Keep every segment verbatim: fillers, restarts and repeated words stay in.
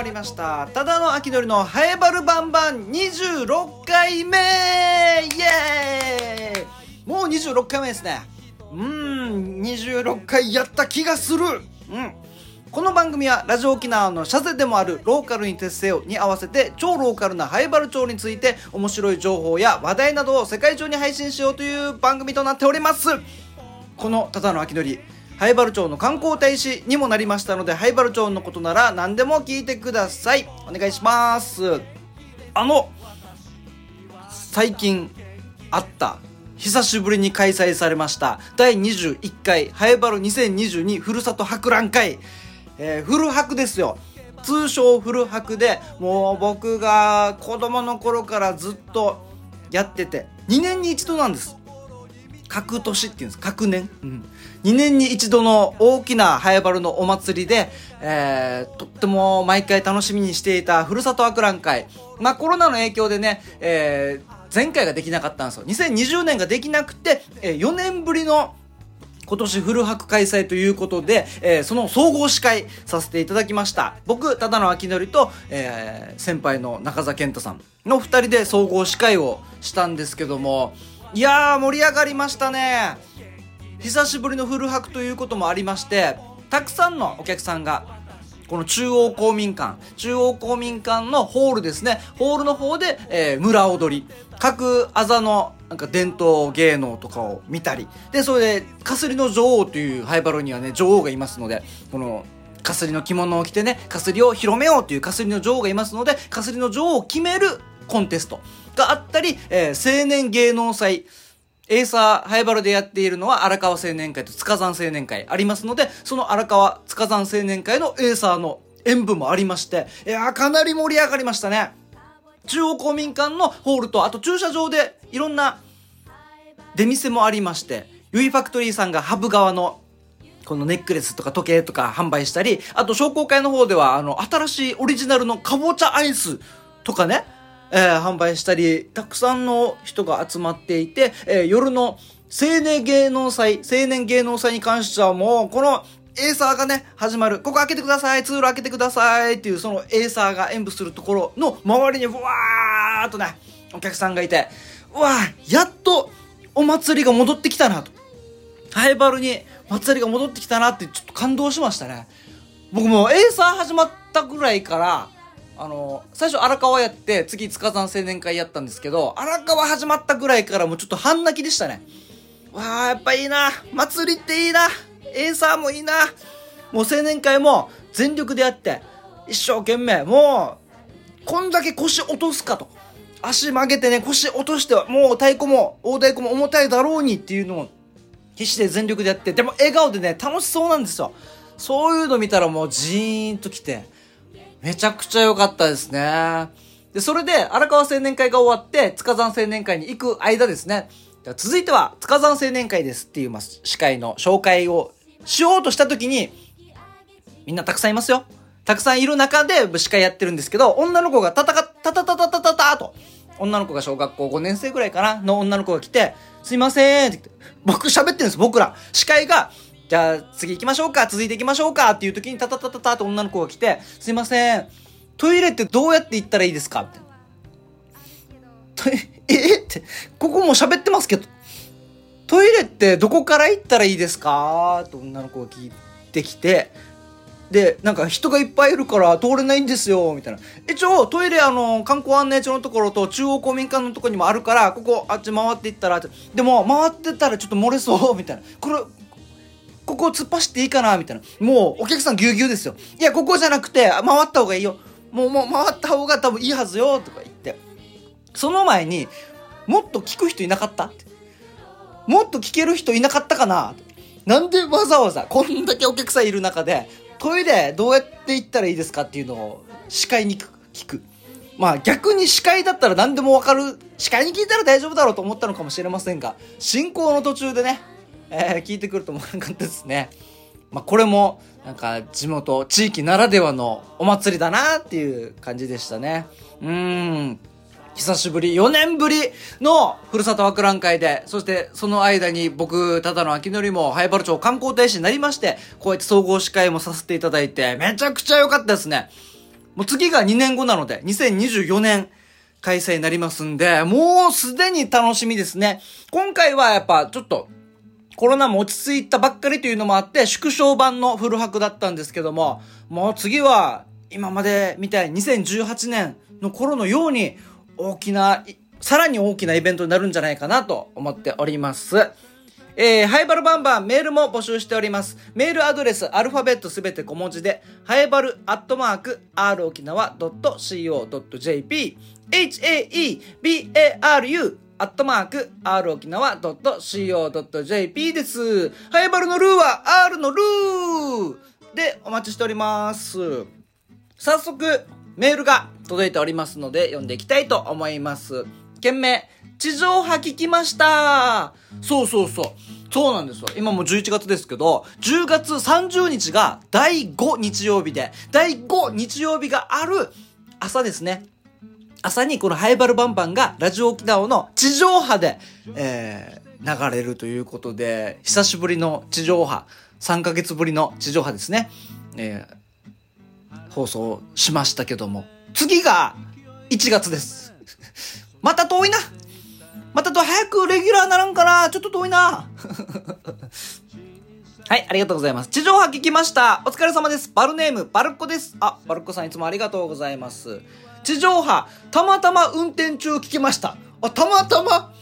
まりました。ただのあきのりのハエバルバンバンにじゅうろっかいめ、イエーイ。もうにじゅうろっかいめですね。うーん、にじゅうろっかいやった気がする。うん。この番組はラジオ沖縄のシャゼでもあるローカルに徹せよに合わせて、超ローカルなハエバル町について面白い情報や話題などを世界中に配信しようという番組となっております。このただのあきのり、ハエバル町の観光大使にもなりましたので、ハエバル町のことなら何でも聞いてください。お願いします。あの最近あった久しぶりに開催されましただいにじゅういっかいハエバルにせんにじゅうにふるさと博覧会、えー、フル博ですよ。通称フル博で、もう僕が子供の頃からずっとやってて、にねんにいちどなんです。各年っていうんです、各年、うん、にねんにいちどの大きなハエバルのお祭りで、えー、とっても毎回楽しみにしていたふるさと博覧会、まあコロナの影響でね、えー前回ができなかったんですよ。にせんにじゅうねんができなくて、よねんぶりの今年フル博開催ということで、えー、その総合司会させていただきました。僕、ただのあきのりと、えー、先輩の中澤健太さんのふたりで総合司会をしたんですけども、いやー盛り上がりましたね。久しぶりのフル博ということもありまして、たくさんのお客さんがこの中央公民館、中央公民館のホールですね。ホールの方で、えー、村踊り、各あざのなんか伝統芸能とかを見たり、でそれでかすりの女王というハエバルにはね女王がいますので、このかすりの着物を着てねかすりを広めようというかすりの女王がいますので、かすりの女王を決めるコンテストがあったり、えー、青年芸能祭。エイサーハエバルでやっているのは荒川青年会と塚山青年会ありますので、その荒川塚山青年会のエイサーの演舞もありまして、いやかなり盛り上がりましたね。中央公民館のホールと、あと駐車場でいろんな出店もありまして、ユイファクトリーさんがハブ側のこのネックレスとか時計とか販売したり、あと商工会の方ではあの新しいオリジナルのかぼちゃアイスとかね、えー、販売したり、たくさんの人が集まっていて、えー、夜の青年芸能祭、青年芸能祭に関してはもう、このエイサーがね、始まる。ここ開けてください、通路開けてくださいっていう、そのエイサーが演舞するところの周りに、わーっとね、お客さんがいて、うわー、やっとお祭りが戻ってきたなと。ハエバルに祭りが戻ってきたなって、ちょっと感動しましたね。僕もエイサー始まったぐらいから、あの最初荒川やって、次塚山青年会やったんですけど、荒川始まったぐらいからもうちょっと半泣きでしたね。わあ、やっぱいいな、祭りっていいな、エイサーもいいな、もう青年会も全力でやって一生懸命、もうこんだけ腰落とすかと、足曲げてね腰落としてはもう太鼓も大太鼓も重たいだろうにっていうのを必死で全力でやって、でも笑顔でね楽しそうなんですよ。そういうの見たらもうジーンときて、めちゃくちゃ良かったですね。で、それで荒川青年会が終わって塚山青年会に行く間ですね。では続いては塚山青年会ですっていう、まあ、司会の紹介をしようとした時に、みんなたくさんいますよ。たくさんいる中で司会やってるんですけど、女の子がタタタタタタタタタと、女の子が小学校ごねん生くらいかなの女の子が来て、すいませんって言って、僕喋ってるんです。僕ら司会が、じゃあ次行きましょうか、続いて行きましょうかっていう時にタタタタタと女の子が来て、すいません、トイレってどうやって行ったらいいですかみたいな。えって、ここもう喋ってますけど、トイレってどこから行ったらいいですかと女の子が聞いてきて、で、なんか人がいっぱいいるから通れないんですよ、みたいな。一応トイレあの、観光案内所のところと中央公民館のところにもあるから、ここあっち回って行ったら、でも回ってたらちょっと漏れそう、みたいな。これここを突っ走っていいかなみたいな。もうお客さんぎゅうぎゅうですよ。いやここじゃなくて回った方がいいよ。もうもう回った方が多分いいはずよとか言って、その前にもっと聞く人いなかったって、もっと聞ける人いなかったかなって、なんでわざわざこんだけお客さんいる中でトイレどうやって行ったらいいですかっていうのを司会に聞く。まあ逆に司会だったら何でもわかる、司会に聞いたら大丈夫だろうと思ったのかもしれませんが、進行の途中でねえー、聞いてくると思わなかったですね。まあ、これもなんか地元地域ならではのお祭りだなっていう感じでしたね。うーん、久しぶり、よねんぶりのふるさと博覧会で、そしてその間に僕ただのあきのりもハエバル町観光大使になりまして、こうやって総合司会もさせていただいてめちゃくちゃ良かったですね。もう次がにねんごなので、にせんにじゅうよねん開催になりますんで、もうすでに楽しみですね。今回はやっぱちょっとコロナも落ち着いたばっかりというのもあって、縮小版のフル博だったんですけども、もう次は今までみたいににせんじゅうはちねんの頃のように大きな、さらに大きなイベントになるんじゃないかなと思っております。えー、ハイバルバンバンメールも募集しております。メールアドレスアルファベットすべて小文字で、ハイバルアットマーク r 沖縄 .co.jp haebaru アットマーク r 沖縄 .co.jp です。ハイバルのルーは r のルーでお待ちしております。早速メールが届いておりますので読んでいきたいと思います。件名、地上波聞きました。そうそうそうそうなんですよ。今もうじゅういちがつですけど、じゅうがつさんじゅうにちがだいごにちようびで、だいごにちようびがある朝ですね、朝にこのハイバルバンバンがラジオ沖縄の地上波で、えー、流れるということで、久しぶりの地上波、さんかげつぶりの地上波ですね、えー、放送しましたけども、次がいちがつです。また遠いな、またと早くレギュラーならんからちょっと遠いなはい、ありがとうございます。地上波聞きました。お疲れ様です。バルネームバルッコです。あ、バルッコさんいつもありがとうございます。地上波たまたま運転中聞きました。あ、たまたま。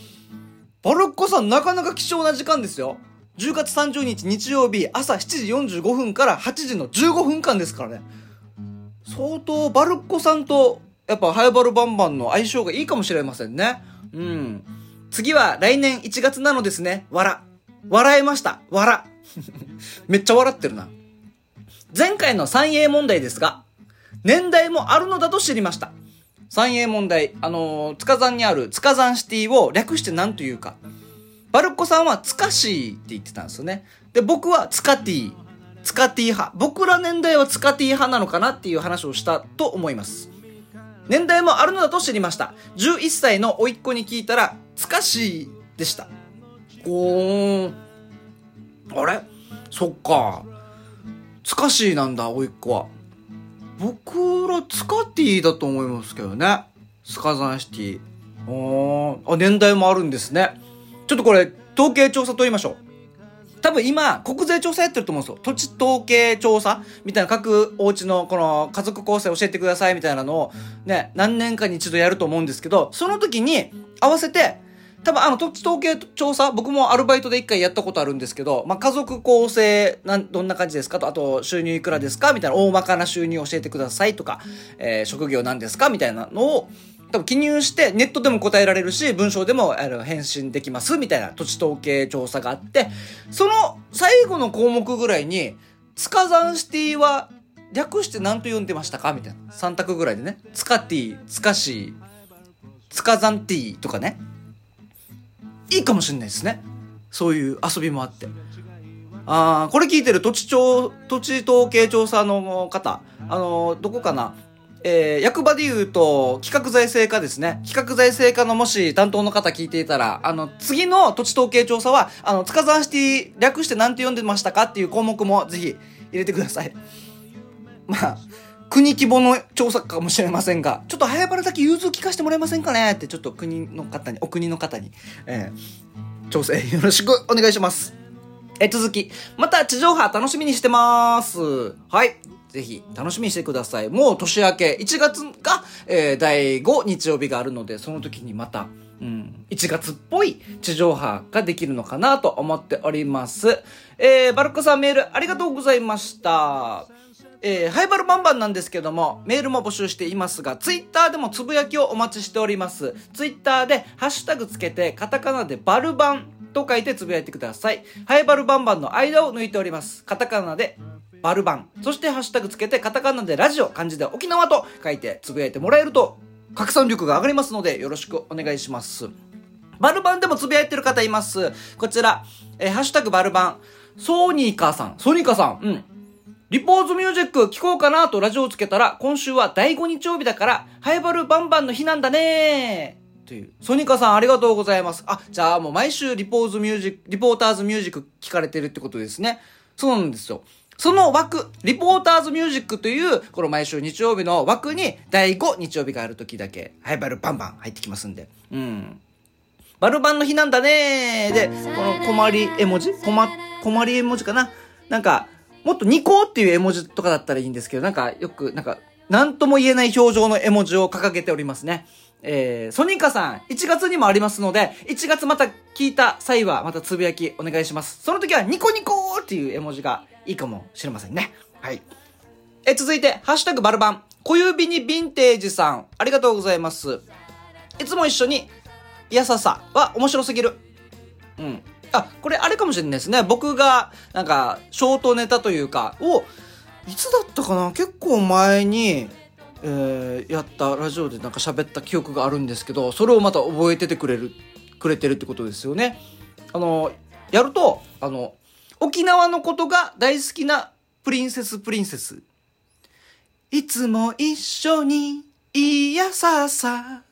バルッコさんなかなか貴重な時間ですよ。じゅうがつさんじゅうにち日曜日朝しちじよんじゅうごふんからはちじのじゅうごふんかんですからね。相当バルッコさんとやっぱハイバルバンバンの相性がいいかもしれませんね。うん。次は来年いちがつなのですね。笑。笑いました。笑。めっちゃ笑ってるな。前回の三栄問題ですが、年代もあるのだと知りました。三栄問題、あのー、塚山にある塚山シティを略して何というか。バルッコさんは塚シーって言ってたんですよね。で、僕は塚ティー。塚ティー派。僕ら年代は塚ティー派なのかなっていう話をしたと思います。年代もあるのだと知りました。じゅういっさいの甥っ子に聞いたら、つかしでした。おー。あれ？そっか。つかしなんだ、甥っ子は。僕ら、つかティだと思いますけどね。スカザンシティ。おー。あ、年代もあるんですね。ちょっとこれ、統計調査と言いましょう。多分今、国税調査やってると思うんですよ。土地統計調査みたいな、各お家のこの家族構成教えてくださいみたいなのをね、何年かに一度やると思うんですけど、その時に合わせて、多分あの土地統計調査、僕もアルバイトで一回やったことあるんですけど、まあ、家族構成なん、どんな感じですかと、あと収入いくらですかみたいな、大まかな収入教えてくださいとか、えー、職業なんですかみたいなのを、多分記入してネットでも答えられるし、文章でもあの返信できますみたいな土地統計調査があって、その最後の項目ぐらいに、塚山シティは略して何と呼んでましたかみたいなさん択ぐらいでね、塚ティ、塚シー、塚山ティとかね、いいかもしれないですね。そういう遊びもあって、あー、これ聞いてる土地調土地統計調査の方、あのー、どこかな、えー、役場で言うと企画財政課ですね。企画財政課のもし担当の方聞いていたら、あの次の土地統計調査は、あの塚山シティ略して何て呼んでましたかっていう項目もぜひ入れてください。まあ国規模の調査かもしれませんが、ちょっと早原崎融通聞かせてもらえませんかねって、ちょっと国の方にお国の方に、えー、調整よろしくお願いします。えー、続き、また地上波楽しみにしてます。はい、ぜひ楽しみにしてください。もう年明けいちがつが、えー、だいごにちようびがあるので、その時にまた、うん、いちがつっぽい地上波ができるのかなと思っております。えー、バルコさんメールありがとうございました。えー、ハイバルバンバンなんですけども、メールも募集していますが、ツイッターでもつぶやきをお待ちしております。ツイッターでハッシュタグつけて、カタカナでバルバンと書いてつぶやいてください。ハイバルバンバンの間を抜いております。カタカナでバルバン、そしてハッシュタグつけて、カタカナでラジオ、漢字で沖縄と書いてつぶやいてもらえると拡散力が上がりますので、よろしくお願いします。バルバンでもつぶやいてる方います。こちら、えー、ハッシュタグバルバン、ソニーカーさん、ソニーカーさん、うん、リポーズミュージック聴こうかなとラジオをつけたら、今週はだいごにちようびだからハイバルバンバンの日なんだねという。ソニカさんありがとうございます。あ、じゃあもう毎週リポーズミュージック、リポーターズミュージック聞かれてるってことですね。そうなんですよ。その枠、リポーターズミュージックというこの毎週日曜日の枠にだいご日曜日がある時だけハイバルバンバン入ってきますんで、うん、バルバンの日なんだねーで、この困り絵文字、困困り絵文字かな、なんかもっとニコっていう絵文字とかだったらいいんですけど、なんかよくなんかなんとも言えない表情の絵文字を掲げておりますね。えー、ソニカさんいちがつにもありますので、いちがつまた聞いた際はまたつぶやきお願いします。その時はニコニコっていう絵文字がいいかもしれませんね。はい。え続いてハッシュタグバルバン、小指にヴィンテージさん、ありがとうございます。いつも一緒に優しさは面白すぎる。うん、あ、これあれかもしれないですね。僕がなんかショートネタというかをいつだったかな、結構前にえー、やったラジオでなんか喋った記憶があるんですけど、それをまた覚えててくれるくれてるってことですよね。あのやると、あの沖縄のことが大好きなプリンセスプリンセス、いつも一緒にいやささっ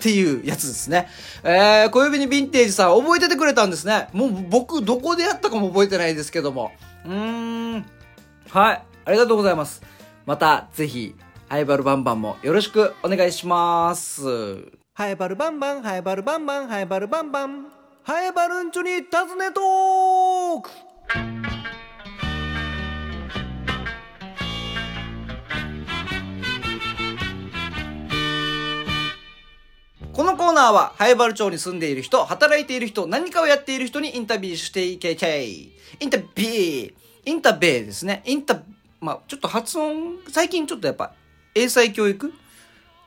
ていうやつですね。えー、小指にヴィンテージさん覚えててくれたんですね。もう僕どこでやったかも覚えてないですけども、うーん、はい、ありがとうございます。またぜひハイバルバンバンもよろしくお願いします。ハイバルバンバン、ハイバルバンバン、ハイバルバンバン、ハイバルンチュに尋ねトーク。このコーナーはハイバル町に住んでいる人、働いている人、何かをやっている人にインタビューしていけちゃい、インタビュー、インタビューですね、インタまあ、ちょっと発音、最近ちょっとやっぱ英才教育、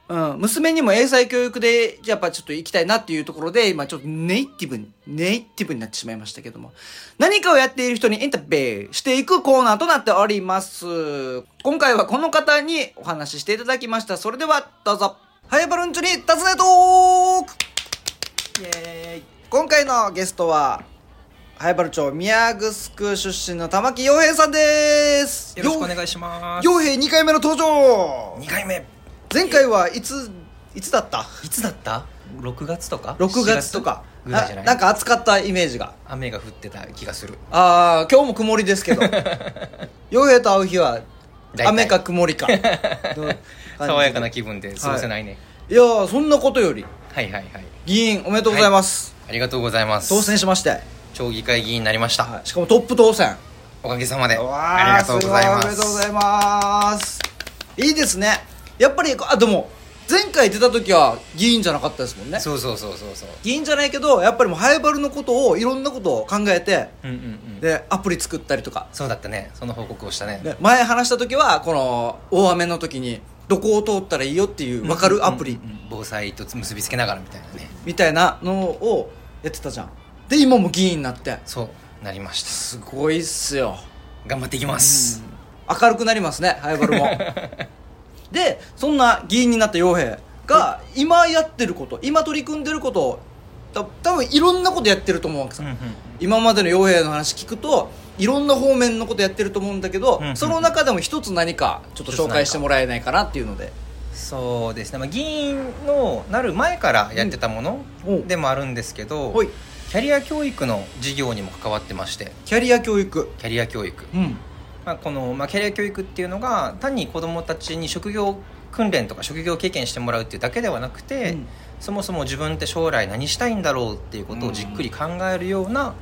うん、娘にも英才教育でやっぱちょっと行きたいなっていうところで、今ちょっとネイティブにネイティブになってしまいましたけども、何かをやっている人にインタビューしていくコーナーとなっております。今回はこの方にお話ししていただきました。それではどうぞ、ハイバルンチュに尋ねトーク。イエーイ。今回のゲストは早原町宮城出身の玉木陽平さんです。よろしくお願いします。陽平にかいめの登場。にかいめ。前回はいついつだったいつだったろくがつとかろくがつとかぐらいじゃない？なんか暑かったイメージが、雨が降ってた気がする。ああ、今日も曇りですけど陽平と会う日は雨か曇りか爽やかな気分で過ごせないね、はい、いやそんなことより、はいはいはい、議員おめでとうございます、はい、ありがとうございます。当選しまして町議会議員になりました、はい、しかもトップ当選。おかげさまでありがとうございます。おめでとうございます。いいですね。やっぱりあでも前回出た時は議員じゃなかったですもんね。そうそうそうそうそう、議員じゃないけどやっぱりもうハイバルのことをいろんなことを考えて、うんうんうん、でアプリ作ったりとか。そうだったね、その報告をしたね。前話した時はこの大雨の時にどこを通ったらいいよっていう分かるアプリ、うんうんうん、防災と結びつけながらみたいなね、みたいなのをやってたじゃん。で今も議員になって。そうなりました。すごいっすよ。頑張っていきます。明るくなりますね、ハイバルもでそんな議員になった陽平が今やってること、今取り組んでること、た多分いろんなことやってると思うわけさ、うんうん、今までの陽平の話聞くといろんな方面のことやってると思うんだけど、うんうん、その中でも一つ何かちょっと紹介してもらえないかなっていうので。そうですね、まあ、議員のなる前からやってたもの、うん、でもあるんですけど、はい、キャリア教育の事業にも関わってまして。キャリア教育キャリア教育、うんまあこのまあ、キャリア教育っていうのが単に子どもたちに職業訓練とか職業経験してもらうっていうだけではなくて、うん、そもそも自分って将来何したいんだろうっていうことをじっくり考えるような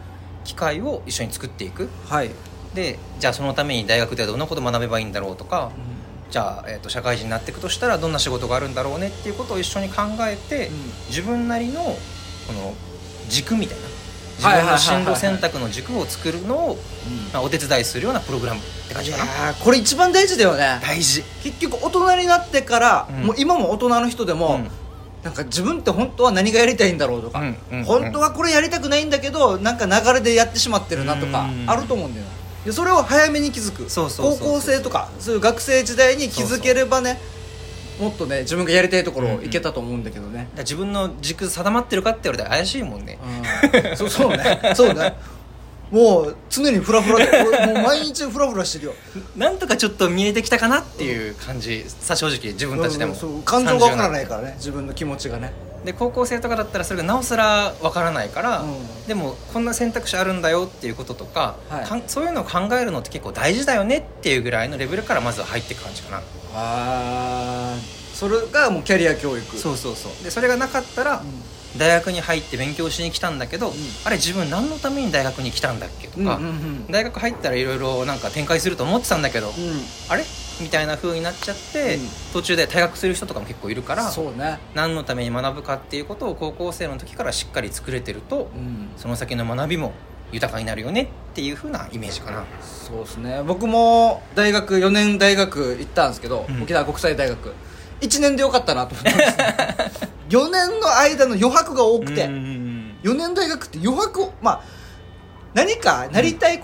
機会を一緒に作っていく、はい、でじゃあそのために大学ではどんなことを学べばいいんだろうとか、うん、じゃあ、えーと、社会人になっていくとしたらどんな仕事があるんだろうねっていうことを一緒に考えて、うん、自分なりのこの軸みたいな、自分の進路選択の軸を作るのをまあお手伝いするようなプログラムって感じかな。いやこれ一番大事だよね。大事。結局大人になってから、うん、もう今も大人の人でも、うん、なんか自分って本当は何がやりたいんだろうとか、うんうんうん、本当はこれやりたくないんだけどなんか流れでやってしまってるなとかあると思うんだよね。でそれを早めに気づく、そうそうそうそう、高校生とかそういう学生時代に気づければね、そうそうそう、もっとね自分がやりたいところ行けたと思うんだけどね、うんうん、だ自分の軸定まってるかって言われたら怪しいもんね、うん、そうそうねそうね、もう常にフラフラでもう毎日フラフラしてるよなんとかちょっと見えてきたかなっていう感じさ、正直自分たちでも、うん、そう感情が分からないからね、自分の気持ちがね。で高校生とかだったらそれがなおさらわからないから、うん、でもこんな選択肢あるんだよっていうことと か,、はい、かそういうのを考えるのって結構大事だよねっていうぐらいのレベルからまずは入っていく感じかな。あー、それがもうキャリア教育。そうそうそう。でそれがなかったら、うん、大学に入って勉強しに来たんだけど、うん、あれ自分何のために大学に来たんだっけとか、うんうんうん、大学入ったらいろいろなんか展開すると思ってたんだけど、うん、あれみたいな風になっちゃって、うん、途中で退学する人とかも結構いるから、そうね、何のために学ぶかっていうことを高校生の時からしっかり作れてると、うん、その先の学びも豊かになるよねっていう風なイメージかな。そうですね。僕も大学よねん大学行ったんですけど、うん、沖縄国際大学いちねんでよかったなと思ってます、ね、よねんの間の余白が多くて、うんよねん大学って余白を、まあ何かなりたい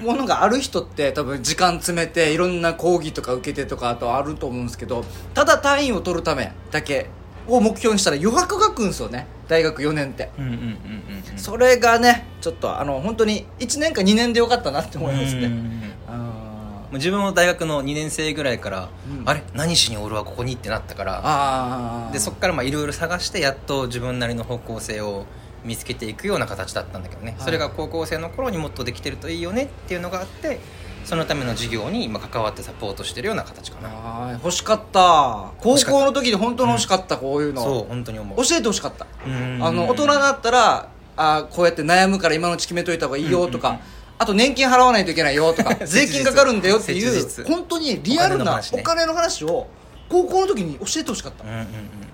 ものがある人って多分時間詰めていろんな講義とか受けてとかあとあると思うんですけど、ただ単位を取るためだけを目標にしたら余白がくんですよね、大学よねんって、うんうんうんうん、それがねちょっとあの本当にいちねんかにねんでよかったなって思いますね、うんうんうん。あ、自分も大学のにねん生ぐらいから、うん、あれ何しに俺はここにってなったから、あでそっからいろいろ探してやっと自分なりの方向性を見つけていくような形だったんだけどね、はい、それが高校生の頃にもっとできてるといいよねっていうのがあって、そのための授業に今関わってサポートしてるような形かな。はい、欲しかった。高校の時に本当に欲しかった、うん、こういうのそう本当に思う。教えて欲しかった。うん、あの大人だったらあこうやって悩むから今のうち決めといた方がいいよとか、うんうんうん、あと年金払わないといけないよとか税金かかるんだよっていう本当にリアルなお金の話を高校の時に教えて欲しかった、うんうんうん、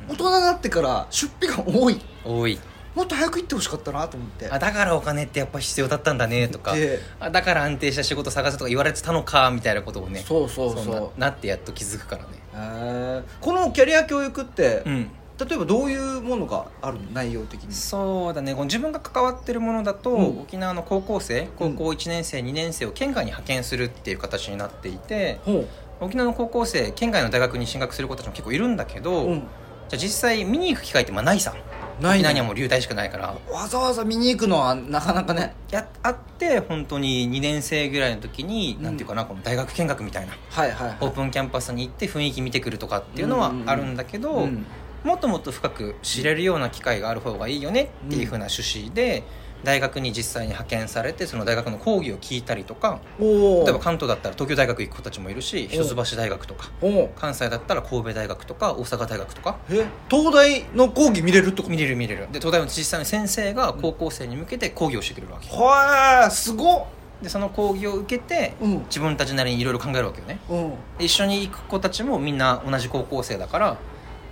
大人になってから出費が多い多いもっと早く行ってほしかったなと思って、あだからお金ってやっぱ必要だったんだねとか、あだから安定した仕事探せとか言われてたのかみたいなことをね、そうそうそう、そうなってやっと気づくからね。あこのキャリア教育って、うん、例えばどういうものがあるの、内容的に。そうだね、自分が関わってるものだと、うん、沖縄の高校生高校いちねん生、うん、にねん生を県外に派遣するっていう形になっていて、うん、沖縄の高校生県外の大学に進学する子たちも結構いるんだけど、うん、じゃあ実際見に行く機会ってまあないさ沖縄にはもう流体しかないからわざわざ見に行くのはなかなかねやあって、本当ににねん生ぐらいの時に、うん、なんていうかなこの大学見学みたいな、はいはいはい、オープンキャンパスに行って雰囲気見てくるとかっていうのはあるんだけど、うんうんうん、もっともっと深く知れるような機会がある方がいいよねっていう風な趣旨で、うん、大学に実際に派遣されてその大学の講義を聞いたりとか、お例えば関東だったら東京大学行く子たちもいるし一橋大学とか、関西だったら神戸大学とか大阪大学とか、え東大の講義見れるとか見れる見れるで東大の実際の先生が高校生に向けて講義をしてくれるわけ、はーすごっ。でその講義を受けて、うん、自分たちなりにいろいろ考えるわけよね、うん、一緒に行く子たちもみんな同じ高校生だから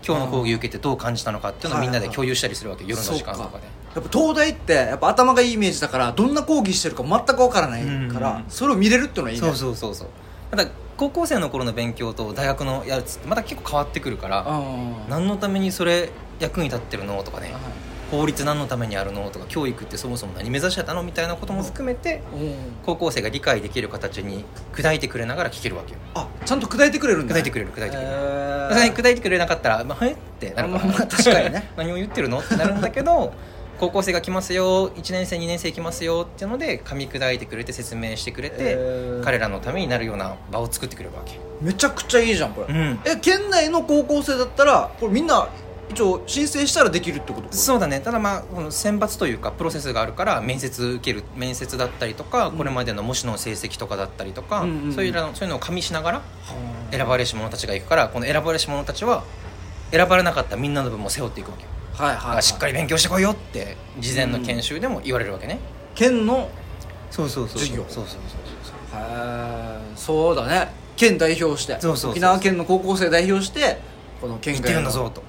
今日の講義受けてどう感じたのかっていうのをみんなで共有したりするわけ、はいはい、夜の時間とかで。やっぱ東大ってやっぱ頭がいいイメージだからどんな講義してるか全く分からないから、うんうん、それを見れるっていうのはいいね。そうそうそうそう。ただ高校生の頃の勉強と大学のやつってまた結構変わってくるから、うん、何のためにそれ役に立ってるのとかね、はい、法律何のためにあるのとか教育ってそもそも何目指してたのみたいなことも含めて、うん、高校生が理解できる形に砕いてくれながら聞けるわけよ。あちゃんと砕いてくれるんだ、ね、砕いてくれる砕いてくれる、えー、確かに砕いてくれなかったら、まあ、えってなるから、まあ、確かにね何を言ってるのってなるんだけど高校生が来ますよいちねん生にねん生来ますよっていうので噛み砕いてくれて説明してくれて、えー、彼らのためになるような場を作ってくれるわけ。めちゃくちゃいいじゃんこれ、うん、え県内の高校生だったらこれみんな一応申請したらできるってこと？そうだね。ただまあ選抜というかプロセスがあるから面接受ける面接だったりとか、うん、これまでの模試の成績とかだったりとか、うんうんうん、そういうのそういうのを加味しながら選ばれし者たちが行くから、この選ばれし者たちは選ばれなかったみんなの分も背負っていくわけよ。はいはいはい、しっかり勉強してこいよって事前の研修でも言われるわけね、うん、県のそうそうそう授業そうそうそうそうへえそうだね県代表してそうそうそうそう沖縄県の高校生代表してこの県外の行ってるんだぞと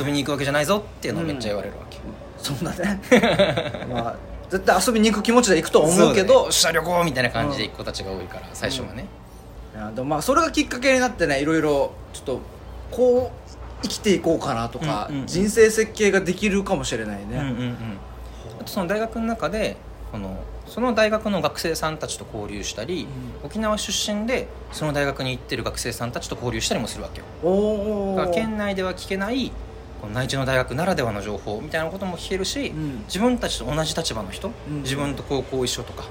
遊びに行くわけじゃないぞっていうのをめっちゃ言われるわけ、うん、そうだねまあ絶対遊びに行く気持ちで行くと思うけどう、ね、下旅行みたいな感じで行く子たちが多いから、うん、最初はね、うん、いやでもまあそれがきっかけになってねいろいろちょっとこう生きていこうかなとか、うんうんうん、人生設計ができるかもしれないね、うんうんうん、あとその大学の中でこのその大学の学生さんたちと交流したり、うん、沖縄出身でその大学に行ってる学生さんたちと交流したりもするわけよ。おだから県内では聞けないこの内地の大学ならではの情報みたいなことも聞けるし、うん、自分たちと同じ立場の人、うん、自分と高校一緒とか、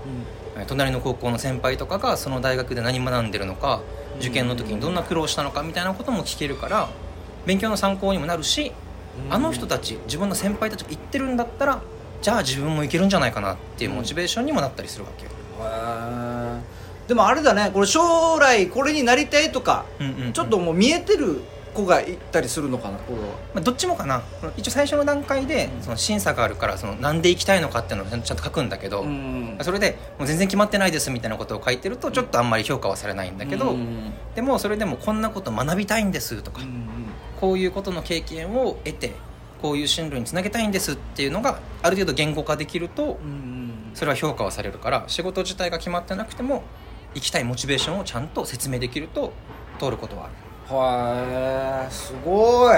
うん、隣の高校の先輩とかがその大学で何学んでるのか、うん、受験の時にどんな苦労したのかみたいなことも聞けるから勉強の参考にもなるし、あの人たち自分の先輩たちが行ってるんだったらじゃあ自分も行けるんじゃないかなっていうモチベーションにもなったりするわけよ。へえ。でもあれだね、これ将来これになりたいとか、うんうんうん、ちょっともう見えてる子が行ったりするのかな、これは。まあ、どっちもかな。一応最初の段階でその審査があるからそのなんで行きたいのかっていうのをちゃんと書くんだけど、うんうん、それでもう全然決まってないですみたいなことを書いてるとちょっとあんまり評価はされないんだけど、うんうん、でもそれでもこんなこと学びたいんですとか、うんうん、こういうことの経験を得てこういう進路につなげたいんですっていうのがある程度言語化できると、うんうん、それは評価はされるから、仕事自体が決まってなくても行きたいモチベーションをちゃんと説明できると通ることはある。はー、すごい。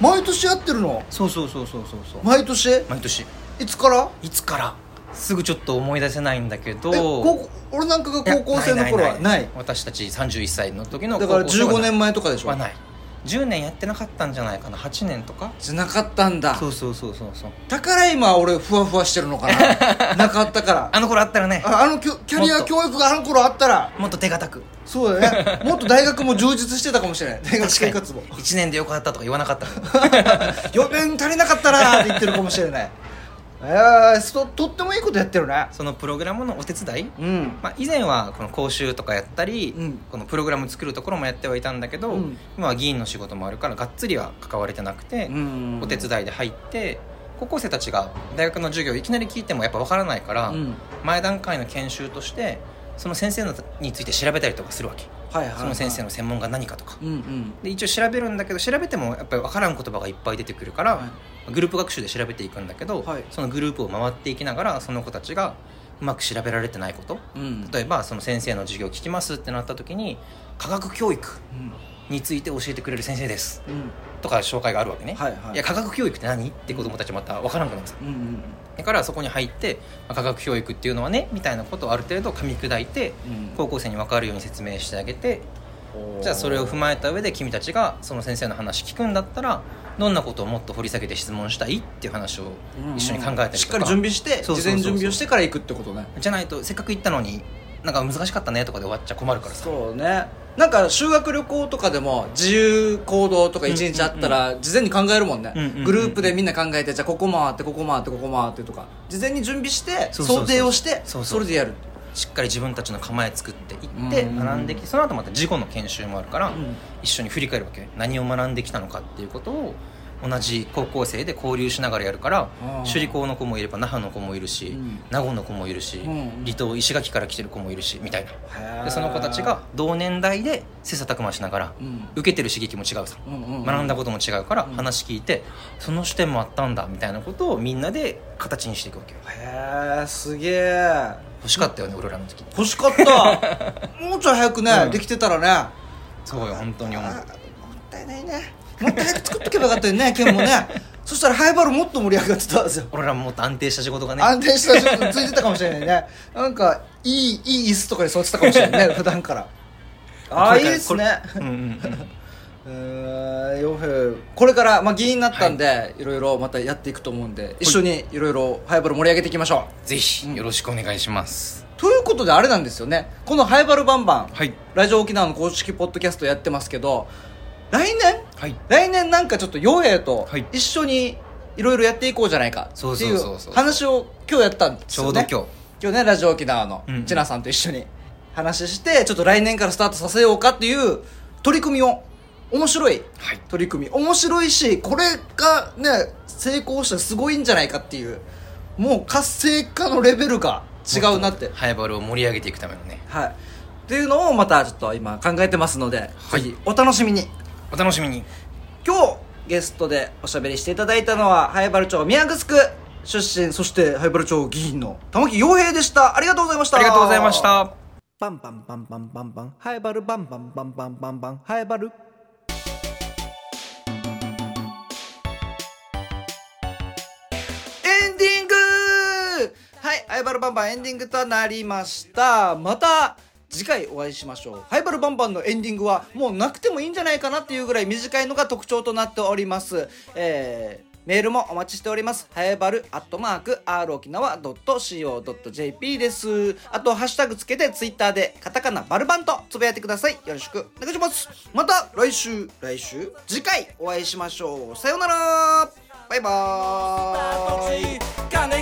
毎年やってるの？そうそうそうそうそうそう。毎年？毎年。いつから？いつから？すぐちょっと思い出せないんだけど。え、こ俺なんかが高校生の頃はない。ないないない。私たちさんじゅういっさいの時の高校生はない。だからじゅうごねんまえとかでしょ？はない。じゅうねんやってなかったんじゃないかな。はちねんとかじゃなかったんだ。そうそうそうそうそう。だから今俺ふわふわしてるのかななかったからあの頃あったらね、 あ, あのキャリア教育があの頃あったらもっと手堅く、そうだねもっと大学も充実してたかもしれない。大学生活もいちねんでよかったとか言わなかったよねん足りなかったなって言ってるかもしれないえー、と, とってもいいことやってるね。そのプログラムのお手伝い、うんまあ、以前はこの講習とかやったり、うん、このプログラム作るところもやってはいたんだけど、うん、今は議員の仕事もあるからがっつりは関われてなくて、うん、お手伝いで入って高校生たちが大学の授業いきなり聞いてもやっぱ分からないから、うん、前段階の研修としてその先生のについて調べたりとかするわけ、はいはいはい、その先生の専門が何かとか、うんうん、で一応調べるんだけど調べてもやっぱり分からん言葉がいっぱい出てくるから、はい、グループ学習で調べていくんだけど、はい、そのグループを回っていきながらその子たちがうまく調べられてないこと、うん、例えばその先生の授業聞きますってなった時に科学教育について教えてくれる先生です、うん、とか紹介があるわけね、はいはい、いや科学教育って何って子どもたちまた分からんくなるんですよ、うんうん、だからそこに入って科学教育っていうのはねみたいなことをある程度噛み砕いて、うん、高校生に分かるように説明してあげて、じゃあそれを踏まえた上で君たちがその先生の話聞くんだったらどんなことをもっと掘り下げて質問したいっていう話を一緒に考えたりとか、うんうん、しっかり準備して事前準備をしてから行くってことね。じゃないとせっかく行ったのになんか難しかったねとかで終わっちゃ困るからさ。そうね。なんか修学旅行とかでも自由行動とかいちにちあったら事前に考えるもんね、うんうんうん、グループでみんな考えてじゃあここ回ってここ回ってここ回ってとか事前に準備して想定をしてそれでやる。しっかり自分たちの構え作っていって学んできて、その後また事後の研修もあるから一緒に振り返るわけ。何を学んできたのかっていうことを同じ高校生で交流しながらやるから、首里高の子もいれば那覇の子もいるし、うん、名護の子もいるし、うん、離島石垣から来てる子もいるしみたいな。でその子たちが同年代で切磋琢磨しながら、うん、受けてる刺激も違うさ、うんうんうん、学んだことも違うから、うん、話聞いてその視点もあったんだみたいなことをみんなで形にしていくわけよ。へー、すげー。欲しかったよね、うん、俺らの時。欲しかったもうちょい早くね、うん、できてたらね。そうよ、本当に思う。もったいないね。もっと早く作っとけばよかったよね、ケンもねそしたらハイバルもっと盛り上がってたんですよ。俺らももっと安定した仕事がね、安定した仕事ついてたかもしれないねなんかいい、いい椅子とかに座ってたかもしれないね普段からああいいですね。うんうんうんよふこれから、まあ、議員になったんで、はい、いろいろまたやっていくと思うんで一緒にいろいろハイバル盛り上げていきましょう。ぜひよろしくお願いします、うんということであれなんですよね、このハイバルバンバン、はい、ラジオ沖縄の公式ポッドキャストやってますけど来年、はい、来年なんかちょっとヨウヘイと一緒にいろいろやっていこうじゃないかっていう話を今日やったんですよね。ちょうど今日今日ねラジオ沖縄の千奈さんと一緒に話してちょっと来年からスタートさせようかっていう取り組みを、面白い取り組み、はい、面白いしこれがね成功したらすごいんじゃないかっていう、もう活性化のレベルが違うなってハイバルを盛り上げていくためのね、はいっていうのをまたちょっと今考えてますので、はい、ぜひお楽しみに。お楽しみに。今日ゲストでおしゃべりしていただいたのは南原町宮城区出身そして南原町議員の玉木陽平でした。ありがとうございました。ありがとうございました。バンバンバンバンバンバン南原バンバンバンバンバンバン南原。はいハイバルバンバンエンディングとなりました。また次回お会いしましょう。ハイバルバンバンのエンディングはもうなくてもいいんじゃないかなっていうぐらい短いのが特徴となっております、えーメールもお待ちしております。はやばるアットマーク アール沖縄ドットシーオードットジェーピー です。あとハッシュタグつけてツイッターでカタカナバルバンとつぶやいてください。よろしくお願いします。また来週来週次回お会いしましょう。さようなら。バイバーイ。